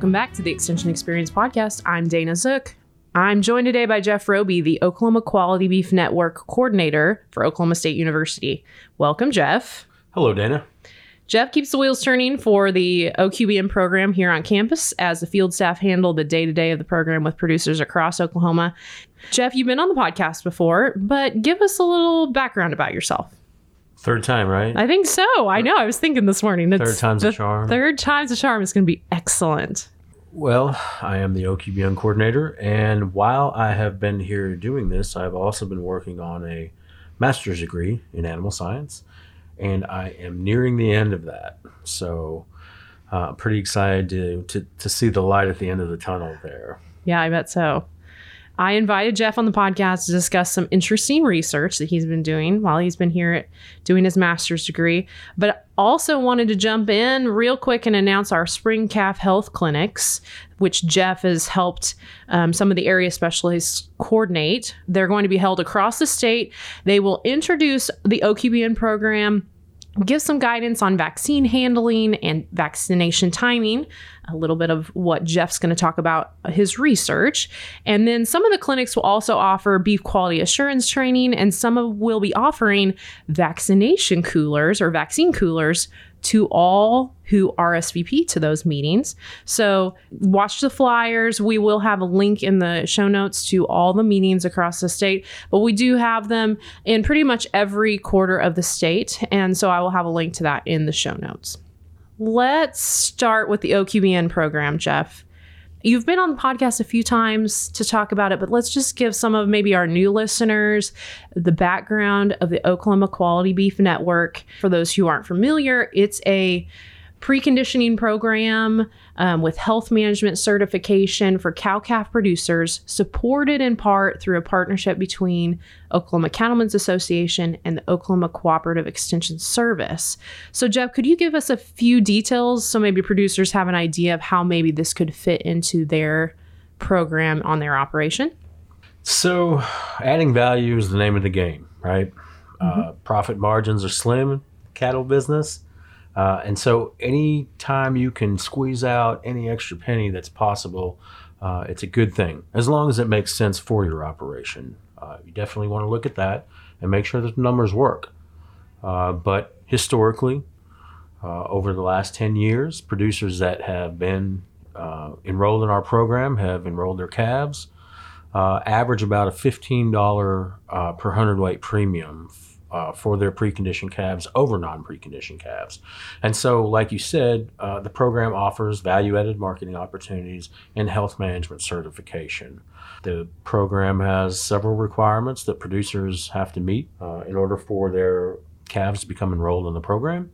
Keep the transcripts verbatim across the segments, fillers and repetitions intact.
Welcome back to the Extension Experience Podcast. I'm Dana Zook. I'm joined today by Jeff Roby, the Oklahoma Quality Beef Network Coordinator for Oklahoma State University. Welcome, Jeff. Hello, Dana. Jeff keeps the wheels turning for the O Q B M program here on campus as the field staff handle the day-to-day of the program with producers across Oklahoma. Jeff, you've been on the podcast before, but give us a little background about yourself. Third time, right? I think so. I know. I was thinking this morning. Third time's a charm. Third time's a charm is going to be excellent. Well, I am the O Q B M coordinator, and while I have been here doing this, I've also been working on a master's degree in animal science. And I am nearing the end of that. So uh, pretty excited to, to, to see the light at the end of the tunnel there. Yeah, I bet so. I invited Jeff on the podcast to discuss some interesting research that he's been doing while he's been here doing his master's degree, but also wanted to jump in real quick and announce our spring calf health clinics, which Jeff has helped um, some of the area specialists coordinate. They're going to be held across the state. They will introduce the O Q B N program, give some guidance on vaccine handling and vaccination timing, a little bit of what Jeff's going to talk about his research. And then some of the clinics will also offer beef quality assurance training, and some of will be offering vaccination coolers or vaccine coolers to all who R S V P to those meetings. So watch the flyers. We will have a link in the show notes to all the meetings across the state, but we do have them in pretty much every quarter of the state. And so I will have a link to that in the show notes. Let's start with the O Q B N program, Jeff. You've been on the podcast a few times to talk about it, but let's just give some of maybe our new listeners the background of the Oklahoma Quality Beef Network. For those who aren't familiar, it's a preconditioning program um, with health management certification for cow-calf producers, supported in part through a partnership between Oklahoma Cattlemen's Association and the Oklahoma Cooperative Extension Service. So, Jeff, could you give us a few details so maybe producers have an idea of how maybe this could fit into their program on their operation? So, adding value is the name of the game, right? Mm-hmm. Uh, profit margins are slim, cattle business. Uh, and so any time you can squeeze out any extra penny that's possible, uh, it's a good thing, as long as it makes sense for your operation. Uh, you definitely want to look at that and make sure that the numbers work. Uh, but historically, uh, over the last ten years, producers that have been uh, enrolled in our program have enrolled their calves, uh, average about a fifteen dollars uh, per hundredweight premium Uh, for their preconditioned calves over non-preconditioned calves. And so, like you said, uh, the program offers value-added marketing opportunities and health management certification. The program has several requirements that producers have to meet uh, in order for their calves to become enrolled in the program.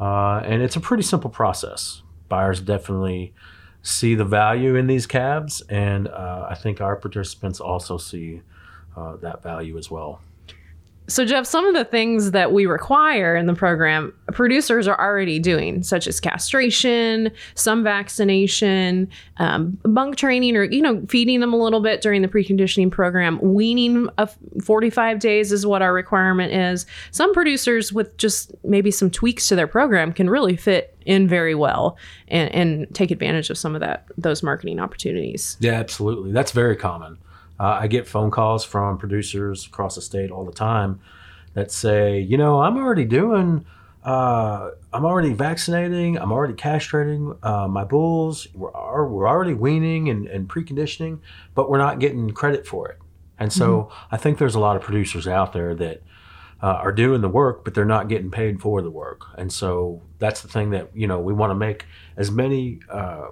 Uh, and it's a pretty simple process. Buyers definitely see the value in these calves, and uh, I think our participants also see uh, that value as well. So, Jeff, some of the things that we require in the program, producers are already doing, such as castration, some vaccination, um, bunk training, or, you know, feeding them a little bit during the preconditioning program. Weaning of forty-five days is what our requirement is. Some producers with just maybe some tweaks to their program can really fit in very well and, and take advantage of some of that those marketing opportunities. Yeah, absolutely. That's very common. Uh, I get phone calls from producers across the state all the time that say, you know, I'm already doing, uh, I'm already vaccinating, I'm already castrating uh, my bulls, we're, are, we're already weaning and, and preconditioning, but we're not getting credit for it. And so mm-hmm. I think there's a lot of producers out there that uh, are doing the work, but they're not getting paid for the work. And so that's the thing that, you know, we want to make as many uh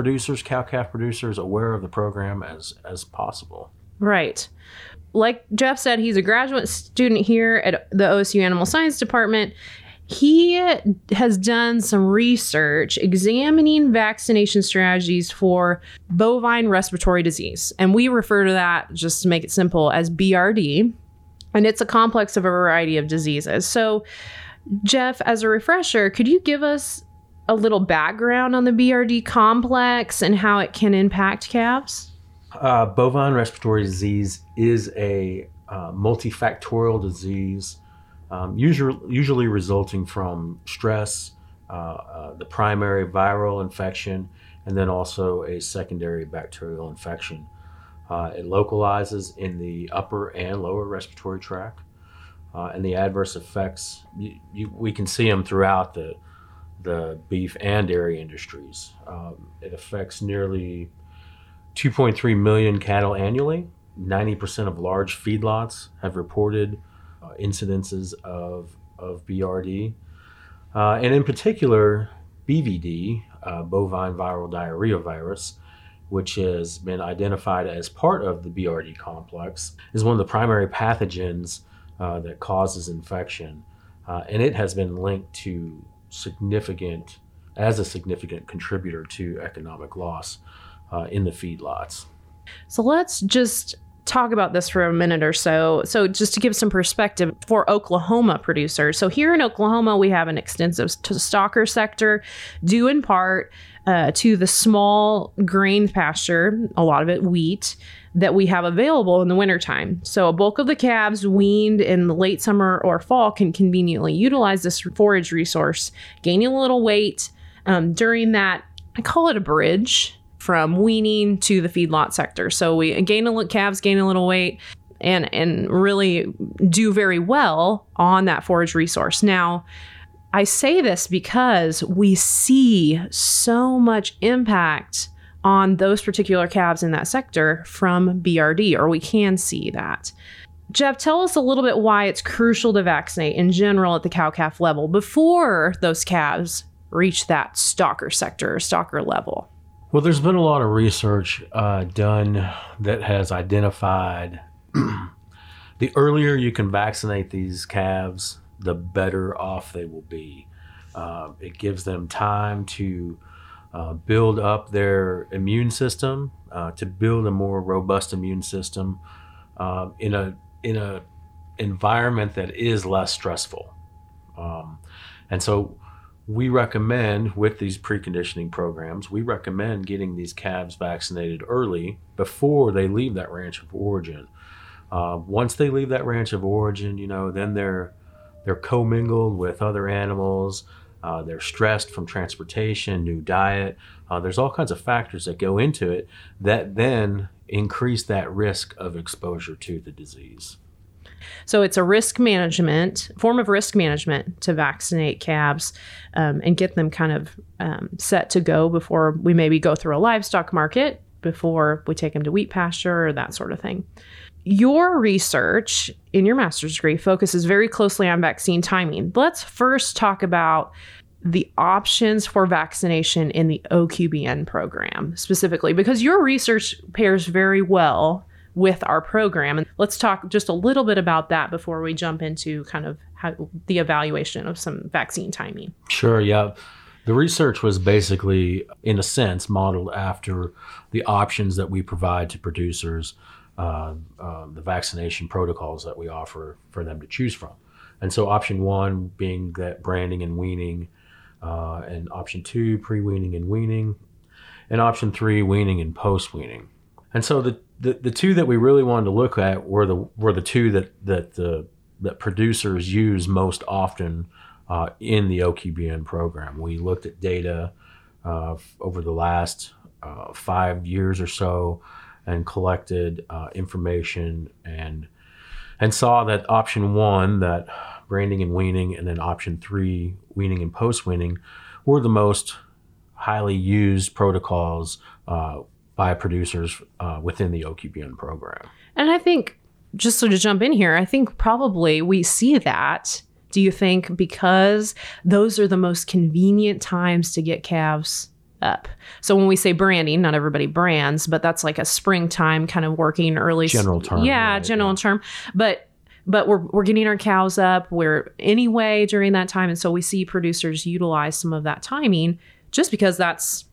producers, cow-calf producers, aware of the program as as possible. Right. Like Jeff said, he's a graduate student here at the O S U Animal Science Department. He has done some research examining vaccination strategies for bovine respiratory disease. And we refer to that, just to make it simple, as B R D. And it's a complex of a variety of diseases. So, Jeff, as a refresher, could you give us a little background on the B R D complex and how it can impact calves? Uh, bovine respiratory disease is a uh, multifactorial disease, um, usually, usually resulting from stress, uh, uh, the primary viral infection, and then also a secondary bacterial infection. Uh, it localizes in the upper and lower respiratory tract, uh, and the adverse effects, you, you, we can see them throughout the the beef and dairy industries. Um, it affects nearly two point three million cattle annually. ninety percent of large feedlots have reported uh, incidences of, of B R D. Uh, and in particular, B V D, uh, bovine viral diarrhea virus, which has been identified as part of the B R D complex, is one of the primary pathogens uh, that causes infection. Uh, and it has been linked to significant, as a significant contributor to economic loss uh, in the feedlots. So let's just talk about this for a minute or so. So just to give some perspective for Oklahoma producers. So here in Oklahoma, we have an extensive stocker sector due in part uh, to the small grain pasture, a lot of it wheat, that we have available in the wintertime. So a bulk of the calves weaned in the late summer or fall can conveniently utilize this forage resource, gaining a little weight um, during that, I call it a bridge, from weaning to the feedlot sector. So we gain a little, calves gain a little weight and, and really do very well on that forage resource. Now, I say this because we see so much impact on those particular calves in that sector from B R D, or we can see that. Jeff, tell us a little bit why it's crucial to vaccinate in general at the cow-calf level before those calves reach that stocker sector or stocker level. Well, there's been a lot of research uh, done that has identified the earlier you can vaccinate these calves, the better off they will be. Uh, it gives them time to uh, build up their immune system, uh, to build a more robust immune system uh, in a in a environment that is less stressful. Um, and so we recommend, with these preconditioning programs, we recommend getting these calves vaccinated early before they leave that ranch of origin. Uh, once they leave that ranch of origin, you know, then they're they're commingled with other animals. Uh, they're stressed from transportation, new diet. Uh, there's all kinds of factors that go into it that then increase that risk of exposure to the disease. So it's a risk management, form of risk management to vaccinate calves um, and get them kind of um, set to go before we maybe go through a livestock market, before we take them to wheat pasture or that sort of thing. Your research in your master's degree focuses very closely on vaccine timing. Let's first talk about the options for vaccination in the O Q B N program specifically, because your research pairs very well with our program. And let's talk just a little bit about that before we jump into kind of how the evaluation of some vaccine timing. Sure, yeah. The research was basically, in a sense, modeled after the options that we provide to producers, uh, uh, the vaccination protocols that we offer for them to choose from. And so option one being that branding and weaning, uh, and option two, pre-weaning and weaning, and option three, weaning and post-weaning. And so the, the, the two that we really wanted to look at were the were the two that that the that producers use most often uh, in the O Q B N program. We looked at data uh, over the last uh, five years or so and collected uh, information and and saw that option one, that branding and weaning, and then option three, weaning and post-weaning, were the most highly used protocols Uh, by producers uh, within the O Q B N program. And I think, just so to jump in here, I think probably we see that, do you think, because those are the most convenient times to get calves up? So when we say branding, not everybody brands, but that's like a springtime kind of working early. General term. Yeah, right, general yeah. term. But But we're we're getting our cows up, we're anyway during that time. And so we see producers utilize some of that timing just because that's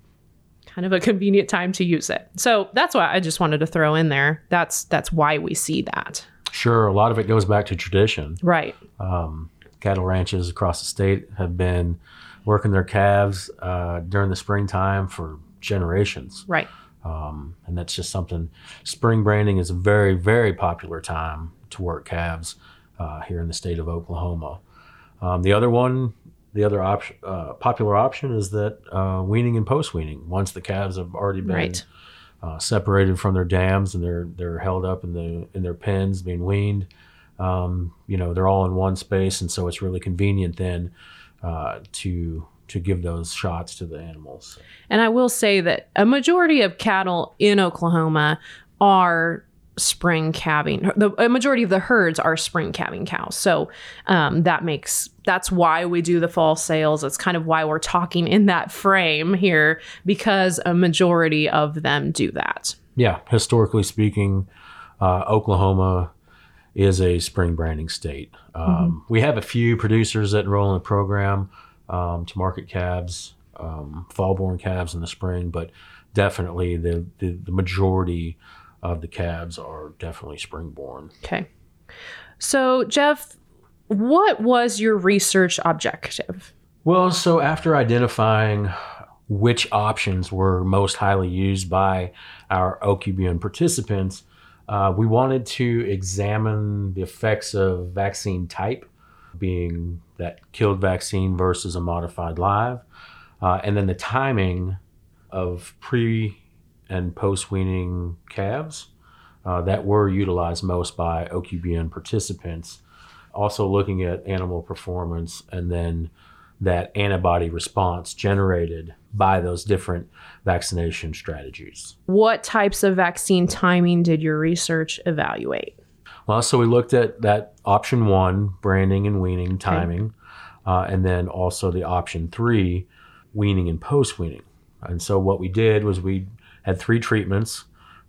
kind of a convenient time to use it. So that's why I just wanted to throw in there. That's that's why we see that. Sure. A lot of it goes back to tradition. Right. Um, cattle ranches across the state have been working their calves uh, during the springtime for generations. Right. Um, and that's just something. Spring branding is a very, very popular time to work calves uh, here in the state of Oklahoma. Um, the other one The other option, uh, popular option is that uh, weaning and post-weaning, once the calves have already been right. uh, separated from their dams and they're they're held up in the in their pens being weaned, um, you know, they're all in one space, and so it's really convenient then uh, to to give those shots to the animals. And I will say that a majority of cattle in Oklahoma are spring calving. The a majority of the herds are spring calving cows. So um, that makes, that's why we do the fall sales. It's kind of why we're talking in that frame here, because a majority of them do that. Yeah. Historically speaking, uh, Oklahoma is a spring branding state. Um, mm-hmm. We have a few producers that enroll in the program um, to market calves, um, fall born calves in the spring, but definitely the, the, the majority of the calves are definitely spring-born. Okay. So, Jeff, what was your research objective? Well, so after identifying which options were most highly used by our O Q B N participants, uh, we wanted to examine the effects of vaccine type, being that killed vaccine versus a modified live, uh, and then the timing of pre- and post-weaning calves uh, that were utilized most by O Q B N participants. Also looking at animal performance and then that antibody response generated by those different vaccination strategies. What types of vaccine timing did your research evaluate? Well, so we looked at that option one, branding and weaning timing, okay. uh, and then also the option three, weaning and post-weaning. And so what we did was we had three treatments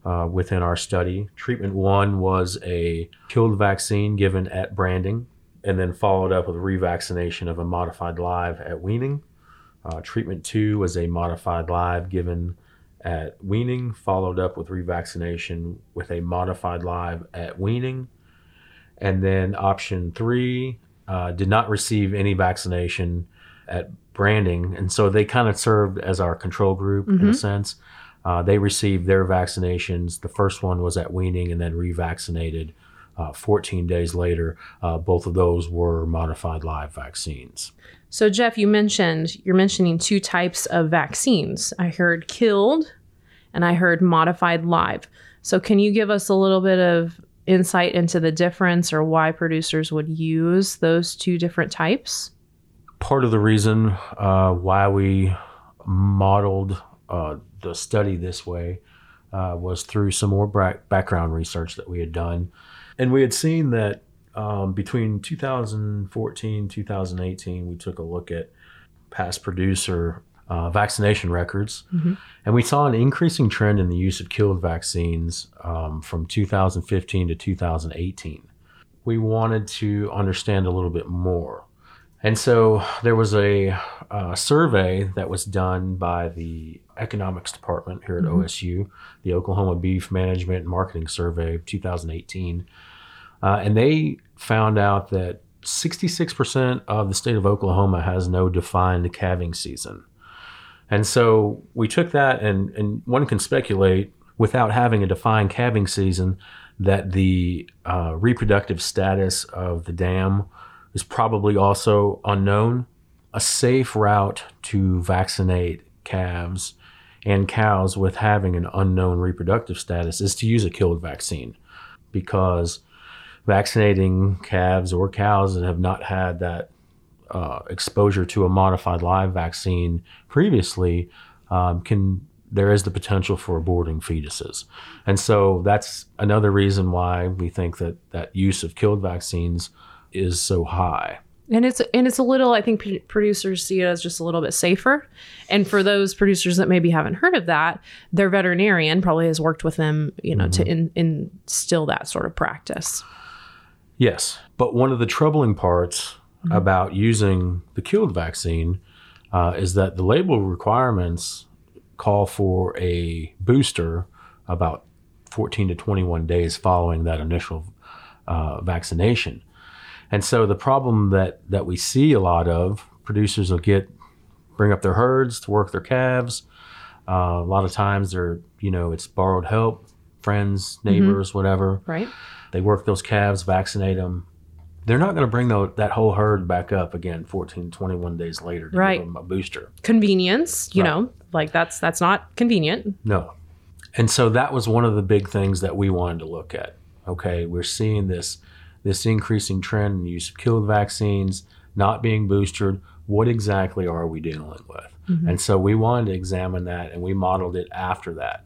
uh, within our study. Treatment one was a killed vaccine given at branding and then followed up with revaccination of a modified live at weaning. Uh, treatment two was a modified live given at weaning, followed up with revaccination with a modified live at weaning. And then option three uh, did not receive any vaccination at branding. And so they kind of served as our control group mm-hmm. in a sense. Uh, they received their vaccinations. The first one was at weaning and then revaccinated uh, fourteen days later. Uh, both of those were modified live vaccines. So, Jeff, you mentioned, you're mentioning two types of vaccines. I heard killed and I heard modified live. So can you give us a little bit of insight into the difference or why producers would use those two different types? Part of the reason uh, why we modeled uh, the study this way uh, was through some more back- background research that we had done. And we had seen that um, between two thousand fourteen, two thousand eighteen, we took a look at past producer uh, vaccination records. Mm-hmm. And we saw an increasing trend in the use of killed vaccines um, from two thousand fifteen to two thousand eighteen. We wanted to understand a little bit more. And so there was a uh, survey that was done by the Economics Department here at mm-hmm. O S U, the Oklahoma Beef Management and Marketing Survey of two thousand eighteen. Uh, and they found out that sixty-six percent of the state of Oklahoma has no defined calving season. And so we took that and, and one can speculate without having a defined calving season that the uh, reproductive status of the dam is probably also unknown. A safe route to vaccinate calves and cows with having an unknown reproductive status is to use a killed vaccine, because vaccinating calves or cows that have not had that uh, exposure to a modified live vaccine previously um, can, there is the potential for aborting fetuses. And so that's another reason why we think that that use of killed vaccines is so high. And it's and it's a little, I think p- producers see it as just a little bit safer. And for those producers that maybe haven't heard of that, their veterinarian probably has worked with them, you know, mm-hmm. to in, instill that sort of practice. Yes. But one of the troubling parts mm-hmm. about using the killed vaccine uh, is that the label requirements call for a booster about fourteen to twenty-one days following that initial uh, vaccination. And so the problem that, that we see a lot of, producers will get, bring up their herds to work their calves. Uh, a lot of times they're, you know, it's borrowed help, friends, neighbors, mm-hmm. whatever. Right. They work those calves, vaccinate them. they're not going to bring the, that whole herd back up again fourteen, twenty-one days later to right. give them a booster. Convenience, you right. know, like that's that's not convenient. No. And so that was one of the big things that we wanted to look at. Okay, we're seeing this this increasing trend in the use of killed vaccines, not being boosted. What exactly are we dealing with? Mm-hmm. And so we wanted to examine that, and we modeled it after that.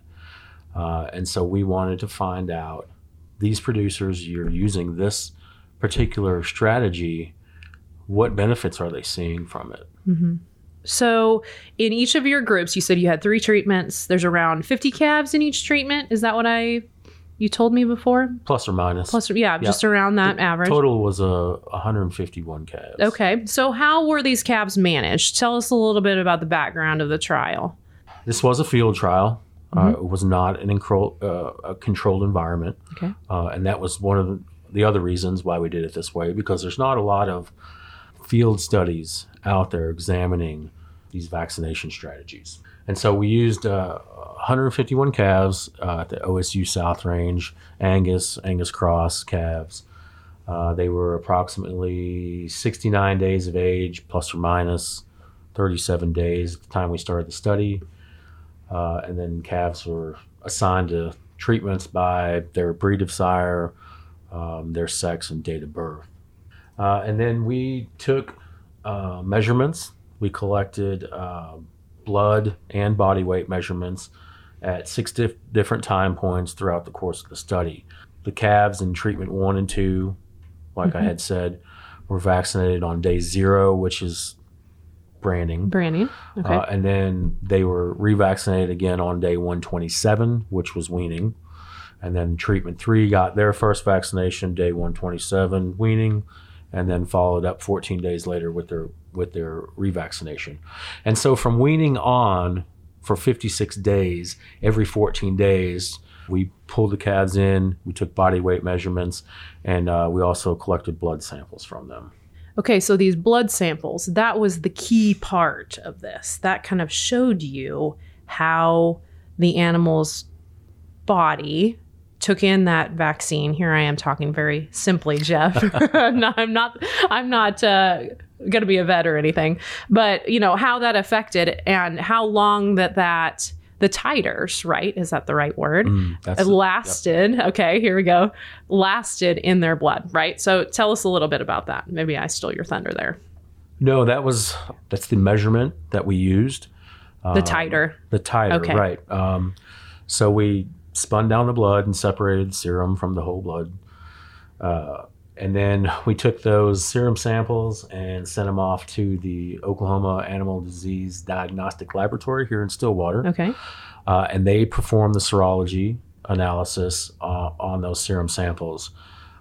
Uh, and so we wanted to find out, these producers, you're using this particular strategy, what benefits are they seeing from it? Mm-hmm. So in each of your groups, you said you had three treatments. There's around fifty calves in each treatment. Is that what I, you told me before? Plus or minus. Plus, or, yeah, yeah, just around that the average. Total was uh, one hundred fifty-one calves. Okay. So how were these calves managed? Tell us a little bit about the background of the trial. This was a field trial. Mm-hmm. Uh, it was not an incro- uh, a controlled environment. Okay. Uh, and that was one of the, the other reasons why we did it this way, because there's not a lot of field studies out there examining these vaccination strategies. And so we used uh, one hundred fifty-one calves uh, at the O S U South Range, Angus, Angus Cross calves. Uh, they were approximately sixty-nine days of age, plus or minus thirty-seven days at the time we started the study. Uh, and then calves were assigned to treatments by their breed of sire, um, their sex, and date of birth. Uh, and then we took uh, measurements. We collected uh, blood and body weight measurements at six dif- different time points throughout the course of the study. The calves in treatment one and two, like mm-hmm. I had said, were vaccinated on day zero, which is branding. Branding, okay. Uh, and then they were revaccinated again on day one twenty-seven, which was weaning. And then treatment three got their first vaccination, day one twenty-seven, weaning, and then followed up fourteen days later with their with their revaccination. And so from weaning on for fifty-six days, every fourteen days, we pulled the calves in, we took body weight measurements, and uh, we also collected blood samples from them. Okay, so these blood samples, that was the key part of this. That kind of showed you how the animal's body took in that vaccine. Here I am talking very simply, Jeff. no, I'm not, I'm not uh, going to be a vet or anything, but you know, how that affected and how long that, that the titers, right? Is that the right word? Mm, that's lasted. It, yep. Okay, here we go. Lasted in their blood, right? So tell us a little bit about that. Maybe I stole your thunder there. No, that was, that's the measurement that we used. Um, the titer. The titer, okay. Right. Um, so we spun down the blood and separated serum from the whole blood. Uh, and then we took those serum samples and sent them off to the Oklahoma Animal Disease Diagnostic Laboratory here in Stillwater. Okay. Uh, and they performed the serology analysis uh, on those serum samples.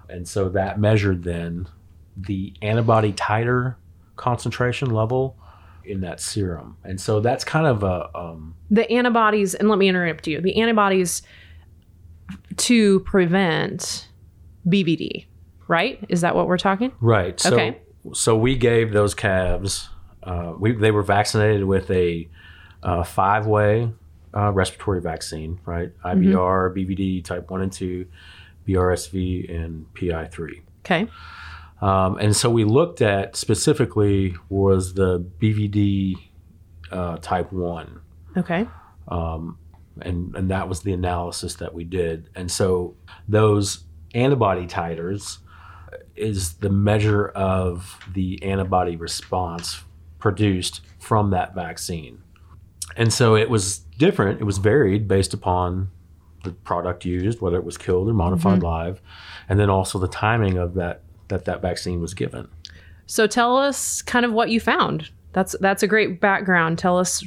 And so that measured then the antibody titer concentration level in that serum. And so that's kind of a... Um, the antibodies, and let me interrupt you, the antibodies to prevent B V D, right? Is that what we're talking? Right. So, okay. So we gave those calves, uh, we, they were vaccinated with a uh, five-way uh, respiratory vaccine, right? I B R, mm-hmm. B V D, type one and two, B R S V, and P I three. Okay. Um, and so we looked at specifically was the B V D uh, type one. Okay. Um, and, and that was the analysis that we did. And so those antibody titers is the measure of the antibody response produced from that vaccine. And so it was different. It was varied based upon the product used, whether it was killed or modified mm-hmm. live, and then also the timing of that that that vaccine was given. So tell us kind of what you found. That's that's a great background. Tell us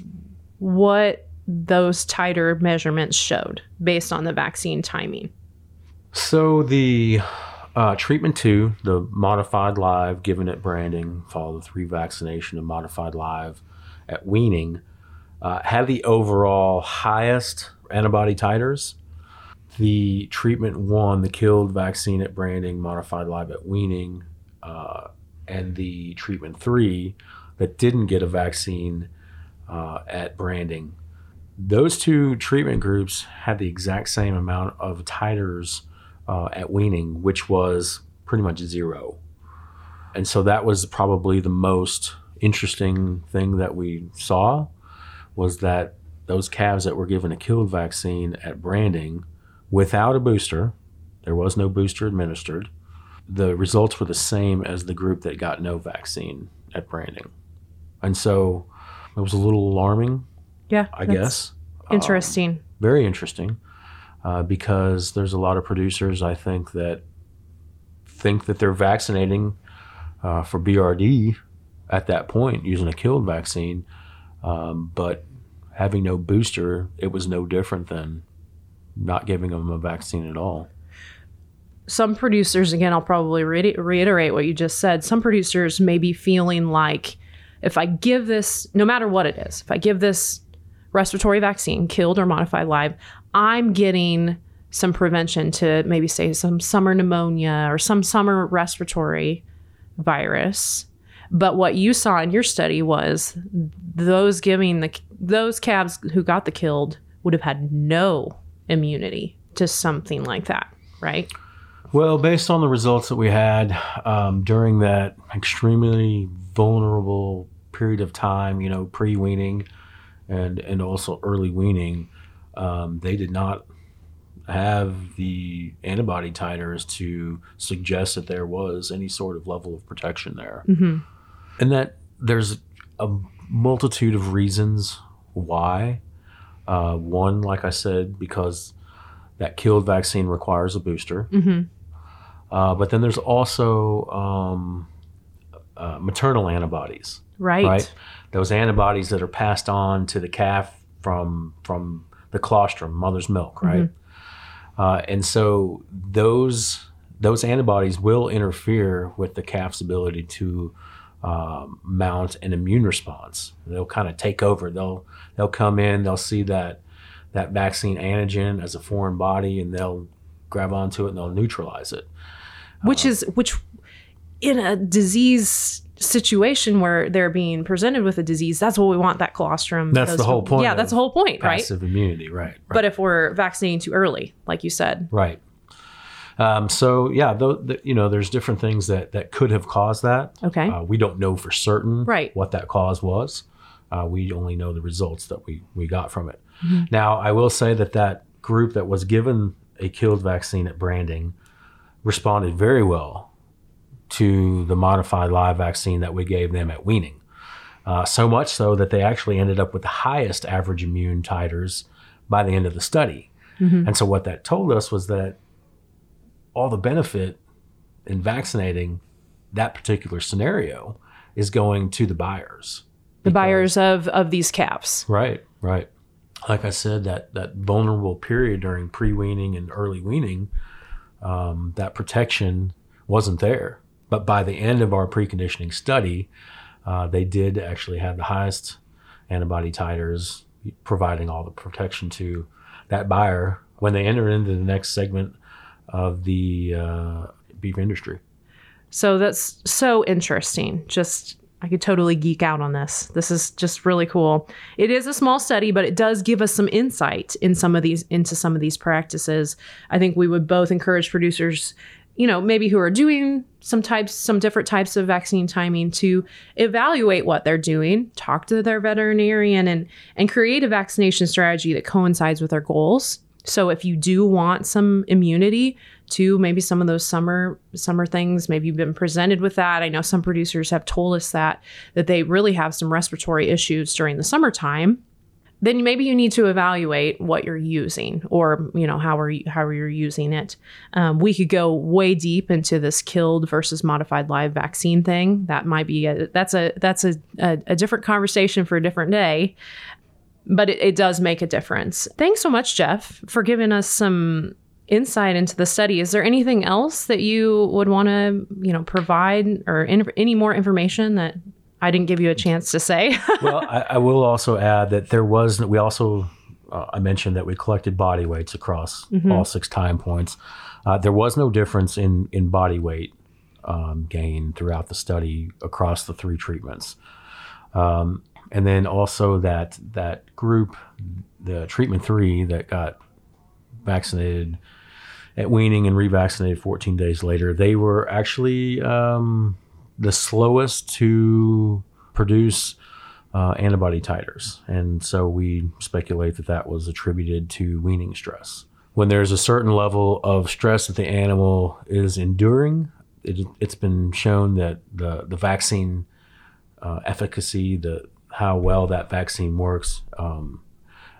what those titer measurements showed based on the vaccine timing. So the uh, treatment two, the modified live given at branding, followed with revaccination of modified live at weaning, uh, had the overall highest antibody titers. The treatment one, the killed vaccine at branding, modified live at weaning, uh, and the treatment three that didn't get a vaccine uh, at branding. Those two treatment groups had the exact same amount of titers uh, at weaning, which was pretty much zero. And so that was probably the most interesting thing that we saw, was that those calves that were given a killed vaccine at branding without a booster, there was no booster administered, the results were the same as the group that got no vaccine at branding. And so it was a little alarming, yeah, I guess. Interesting. Um, very interesting, uh, because there's a lot of producers, I think, that think that they're vaccinating uh, for B R D at that point using a killed vaccine, um, but having no booster, it was no different than not giving them a vaccine at all. Some producers, again, I'll probably re- reiterate what you just said. Some producers may be feeling like, if I give this, no matter what it is, if I give this respiratory vaccine, killed or modified live, I'm getting some prevention to maybe, say, some summer pneumonia or some summer respiratory virus. But what you saw in your study was those giving the those calves who got the killed would have had no immunity to something like that, right? Well, based on the results that we had um, during that extremely vulnerable period of time, you know, pre-weaning and, and also early weaning, um, they did not have the antibody titers to suggest that there was any sort of level of protection there. Mm-hmm. And that there's a multitude of reasons why. Uh, one, like I said, because that killed vaccine requires a booster. Mm-hmm. Uh, but then there's also um, uh, maternal antibodies. Right. Right. Those antibodies that are passed on to the calf from from the colostrum, mother's milk, right? Mm-hmm. Uh, and so those those antibodies will interfere with the calf's ability to um, mount an immune response. They'll kind of take over. They'll they'll come in. They'll see that that vaccine antigen as a foreign body, and they'll grab onto it and they'll neutralize it. Which uh, is, which in a disease situation where they're being presented with a disease, that's what we want, that colostrum. That's the whole point. Yeah, that's the whole point, right? Passive immunity, right, right. But if we're vaccinating too early, like you said. Right. Um, so yeah, the, the, you know, there's different things that, that could have caused that. Okay. Uh, we don't know for certain right. what that cause was. Uh, we only know the results that we, we got from it. Mm-hmm. Now, I will say that that group that was given a killed vaccine at branding responded very well to the modified live vaccine that we gave them at weaning. Uh, so much so that they actually ended up with the highest average immune titers by the end of the study. Mm-hmm. And so what that told us was that all the benefit in vaccinating that particular scenario is going to the buyers. The because, buyers of, of these calves. Right, right. Like I said, that, that vulnerable period during pre-weaning and early weaning, um, that protection wasn't there. But by the end of our preconditioning study, uh, they did actually have the highest antibody titers, providing all the protection to that buyer when they enter into the next segment of the uh, beef industry. So that's so interesting. Just... I could totally geek out on this. This is just really cool. It is a small study, but it does give us some insight in some of these into some of these practices. I think we would both encourage producers, you know, maybe who are doing some types, some different types of vaccine timing, to evaluate what they're doing, talk to their veterinarian, and and create a vaccination strategy that coincides with their goals. So if you do want some immunity to maybe some of those summer summer things, maybe you've been presented with that. I know some producers have told us that, that they really have some respiratory issues during the summertime. Then maybe you need to evaluate what you're using, or, you know, how are you, how you're using it. Um, we could go way deep into this killed versus modified live vaccine thing. That might be a, that's a that's a, a, a different conversation for a different day. But it, it does make a difference. Thanks so much, Jeff, for giving us some insight into the study. Is there anything else that you would want to, you know, provide, or in, any more information that I didn't give you a chance to say? Well, I, I will also add that there was, we also, uh, I mentioned that we collected body weights across mm-hmm. all six time points. Uh, there was no difference in, in body weight um, gain throughout the study across the three treatments. Um, And then also that that group, the treatment three that got vaccinated at weaning and revaccinated fourteen days later, they were actually um, the slowest to produce uh, antibody titers. And so we speculate that that was attributed to weaning stress. When there's a certain level of stress that the animal is enduring, it, it's been shown that the, the vaccine uh, efficacy, the how well that vaccine works, um,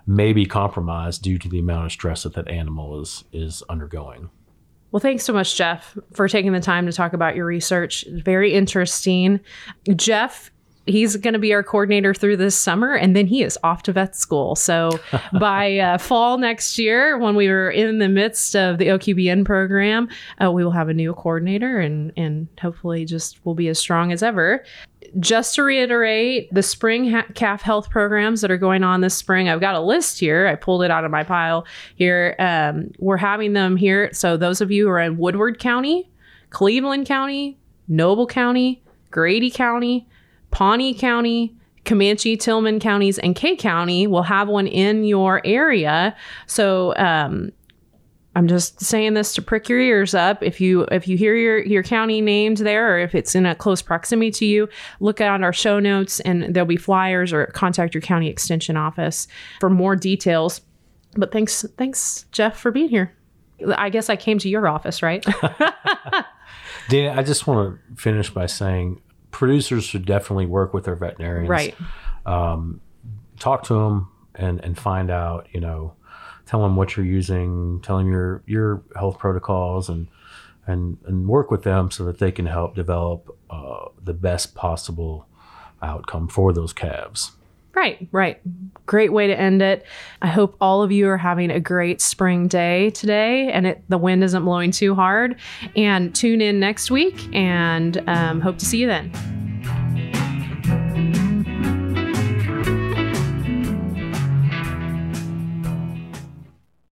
may be compromised due to the amount of stress that that animal is is undergoing. Well, thanks so much, Jeff, for taking the time to talk about your research. Very interesting. Jeff, he's going to be our coordinator through this summer, and then he is off to vet school. So by uh, fall next year, when we were in the midst of the O Q B N program, uh, we will have a new coordinator, and, and hopefully just will be as strong as ever. Just to reiterate, the spring ha- calf health programs that are going on this spring, I've got a list here. I pulled it out of my pile here. Um, we're having them here. So those of you who are in Woodward County, Cleveland County, Noble County, Grady County, Pawnee County, Comanche, Tillman counties, and Kay County will have one in your area. So um, I'm just saying this to prick your ears up. If you if you hear your, your county named there, or if it's in a close proximity to you, look at our show notes and there'll be flyers, or contact your county extension office for more details. But thanks, thanks, Jeff, for being here. I guess I came to your office, right? Dana, I just want to finish by saying producers should definitely work with their veterinarians. Right. Um, talk to them and, and find out, you know, tell them what you're using, tell them your, your health protocols, and, and, and work with them so that they can help develop uh, the best possible outcome for those calves. Right, right. Great way to end it. I hope all of you are having a great spring day today, and it, the wind isn't blowing too hard. And tune in next week, and um, hope to see you then.